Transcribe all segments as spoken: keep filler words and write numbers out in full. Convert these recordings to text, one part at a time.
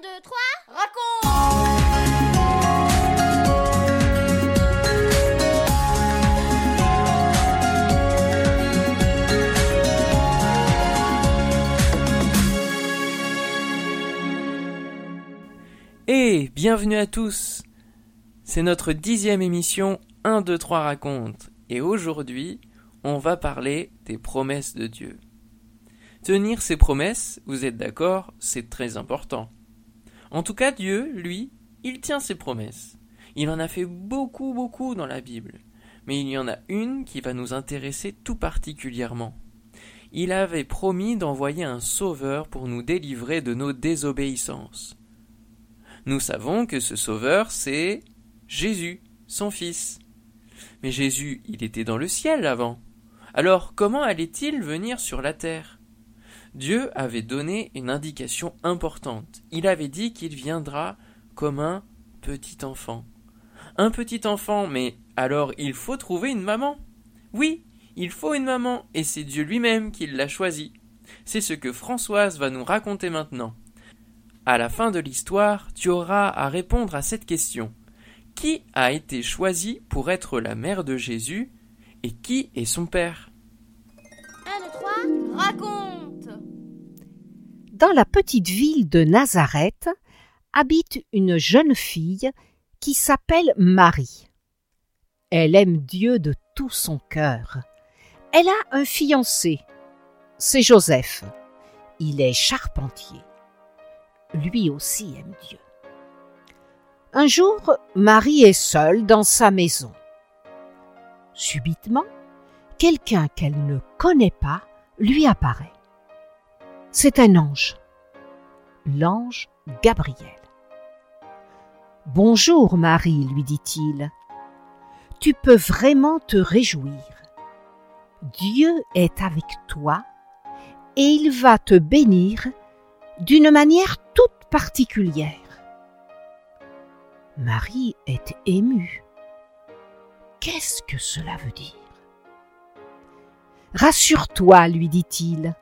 un, deux, trois, raconte. Et bienvenue à tous. C'est notre dixième émission un, deux, trois raconte. Et aujourd'hui, on va parler des promesses de Dieu. Tenir ses promesses, vous êtes d'accord, c'est très important. En tout cas, Dieu, lui, il tient ses promesses. Il en a fait beaucoup, beaucoup dans la Bible. Mais il y en a une qui va nous intéresser tout particulièrement. Il avait promis d'envoyer un sauveur pour nous délivrer de nos désobéissances. Nous savons que ce sauveur, c'est Jésus, son fils. Mais Jésus, il était dans le ciel avant. Alors, comment allait-il venir sur la terre ? Dieu avait donné une indication importante. Il avait dit qu'il viendra comme un petit enfant. Un petit enfant, mais alors il faut trouver une maman. Oui, il faut une maman, et c'est Dieu lui-même qui l'a choisi. C'est ce que Françoise va nous raconter maintenant. À la fin de l'histoire, tu auras à répondre à cette question. Qui a été choisi pour être la mère de Jésus et qui est son père ? un, deux, trois, raconte. Dans la petite ville de Nazareth habite une jeune fille qui s'appelle Marie. Elle aime Dieu de tout son cœur. Elle a un fiancé, c'est Joseph. Il est charpentier. Lui aussi aime Dieu. Un jour, Marie est seule dans sa maison. Subitement, quelqu'un qu'elle ne connaît pas lui apparaît. C'est un ange, l'ange Gabriel. « Bonjour Marie, lui dit-il, tu peux vraiment te réjouir. Dieu est avec toi et il va te bénir d'une manière toute particulière. » Marie est émue. Qu'est-ce que cela veut dire ? « Rassure-toi, lui dit-il.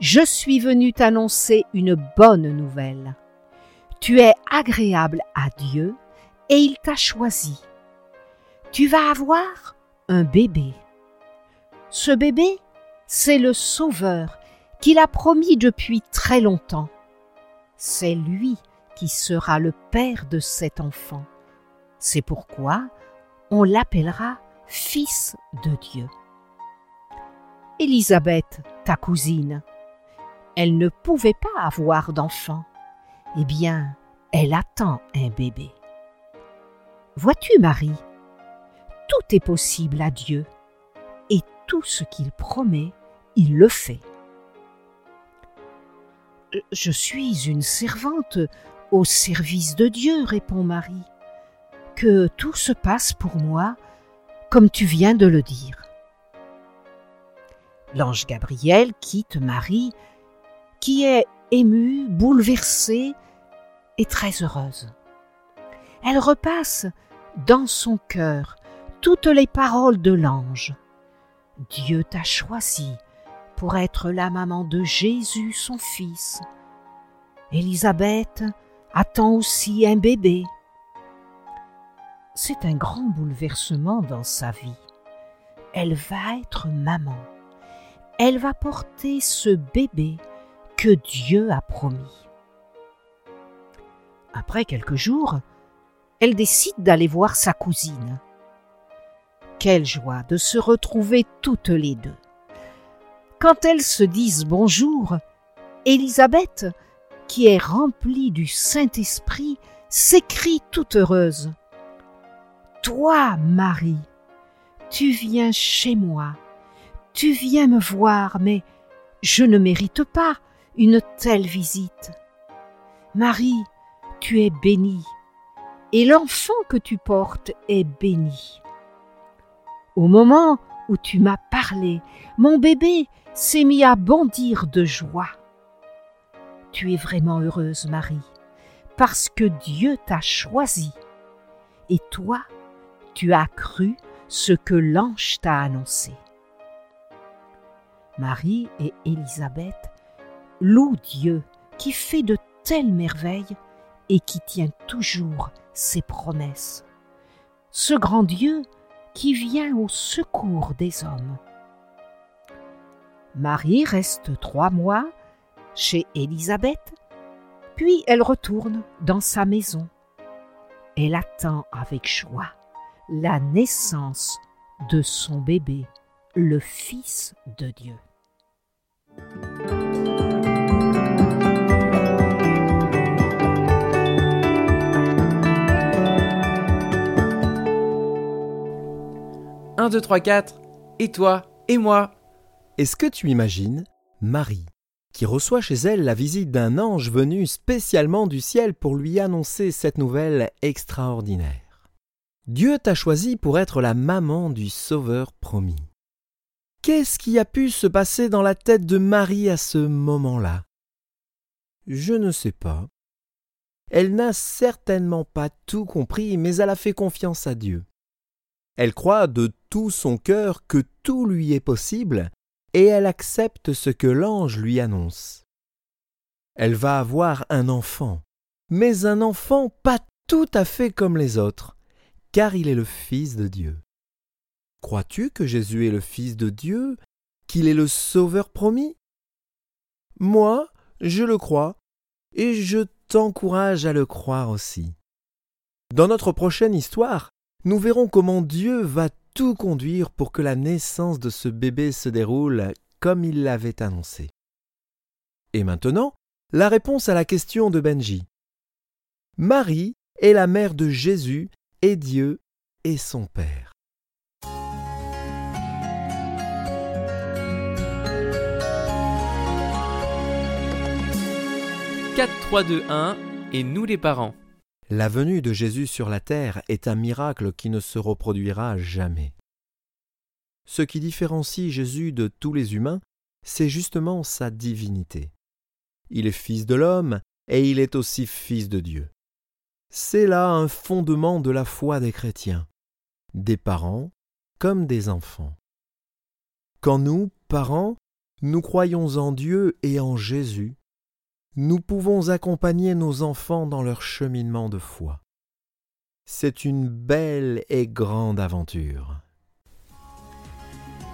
Je suis venu t'annoncer une bonne nouvelle. Tu es agréable à Dieu et il t'a choisi. Tu vas avoir un bébé. Ce bébé, c'est le Sauveur qu'il a promis depuis très longtemps. C'est lui qui sera le père de cet enfant. C'est pourquoi on l'appellera Fils de Dieu. Élisabeth, ta cousine, elle ne pouvait pas avoir d'enfant. Eh bien, elle attend un bébé. Vois-tu, Marie, tout est possible à Dieu, et tout ce qu'il promet, il le fait. « Je suis une servante au service de Dieu, répond Marie, que tout se passe pour moi, comme tu viens de le dire. » L'ange Gabriel quitte Marie, qui est émue, bouleversée et très heureuse. Elle repasse dans son cœur toutes les paroles de l'ange. Dieu t'a choisi pour être la maman de Jésus, son fils. Élisabeth attend aussi un bébé. C'est un grand bouleversement dans sa vie. Elle va être maman. Elle va porter ce bébé que Dieu a promis. Après quelques jours, elle décide d'aller voir sa cousine. Quelle joie de se retrouver toutes les deux. Quand elles se disent bonjour, Élisabeth, qui est remplie du Saint-Esprit, s'écrie toute heureuse. « Toi, Marie, tu viens chez moi, tu viens me voir, mais je ne mérite pas une telle visite. Marie, tu es bénie, et l'enfant que tu portes est béni. Au moment où tu m'as parlé, mon bébé s'est mis à bondir de joie. Tu es vraiment heureuse, Marie, parce que Dieu t'a choisie, et toi, tu as cru ce que l'ange t'a annoncé. » Marie et Élisabeth louent Dieu qui fait de telle merveille et qui tient toujours ses promesses. Ce grand Dieu qui vient au secours des hommes. Marie reste trois mois chez Élisabeth, puis elle retourne dans sa maison. Elle attend avec joie la naissance de son bébé, le Fils de Dieu. un, deux, trois, quatre, et toi, et moi. Est-ce que tu imagines Marie, qui reçoit chez elle la visite d'un ange venu spécialement du ciel pour lui annoncer cette nouvelle extraordinaire. Dieu t'a choisi pour être la maman du Sauveur promis. Qu'est-ce qui a pu se passer dans la tête de Marie à ce moment-là ? Je ne sais pas. Elle n'a certainement pas tout compris, mais elle a fait confiance à Dieu. Elle croit de tout son cœur que tout lui est possible et elle accepte ce que l'ange lui annonce. Elle va avoir un enfant, mais un enfant pas tout à fait comme les autres, car il est le Fils de Dieu. Crois-tu que Jésus est le Fils de Dieu, qu'il est le Sauveur promis ? Moi, je le crois, et je t'encourage à le croire aussi. Dans notre prochaine histoire, nous verrons comment Dieu va tout conduire pour que la naissance de ce bébé se déroule comme il l'avait annoncé. Et maintenant, la réponse à la question de Benji. Marie est la mère de Jésus et Dieu est son Père. quatre, trois, deux, un, et nous les parents. La venue de Jésus sur la terre est un miracle qui ne se reproduira jamais. Ce qui différencie Jésus de tous les humains, c'est justement sa divinité. Il est fils de l'homme et il est aussi fils de Dieu. C'est là un fondement de la foi des chrétiens, des parents comme des enfants. Quand nous, parents, nous croyons en Dieu et en Jésus, nous pouvons accompagner nos enfants dans leur cheminement de foi. C'est une belle et grande aventure.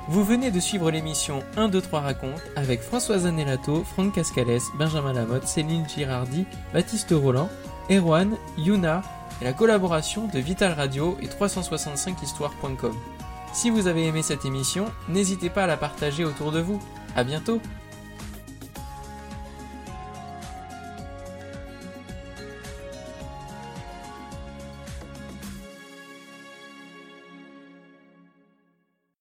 Vous venez de suivre l'émission un, deux, trois raconte avec Françoise Anelato, Franck Cascalès, Benjamin Lamotte, Céline Girardi, Baptiste Roland, Erwan, Yuna et la collaboration de Vital Radio et trois cent soixante-cinq histoires point com. Si vous avez aimé cette émission, n'hésitez pas à la partager autour de vous. À bientôt.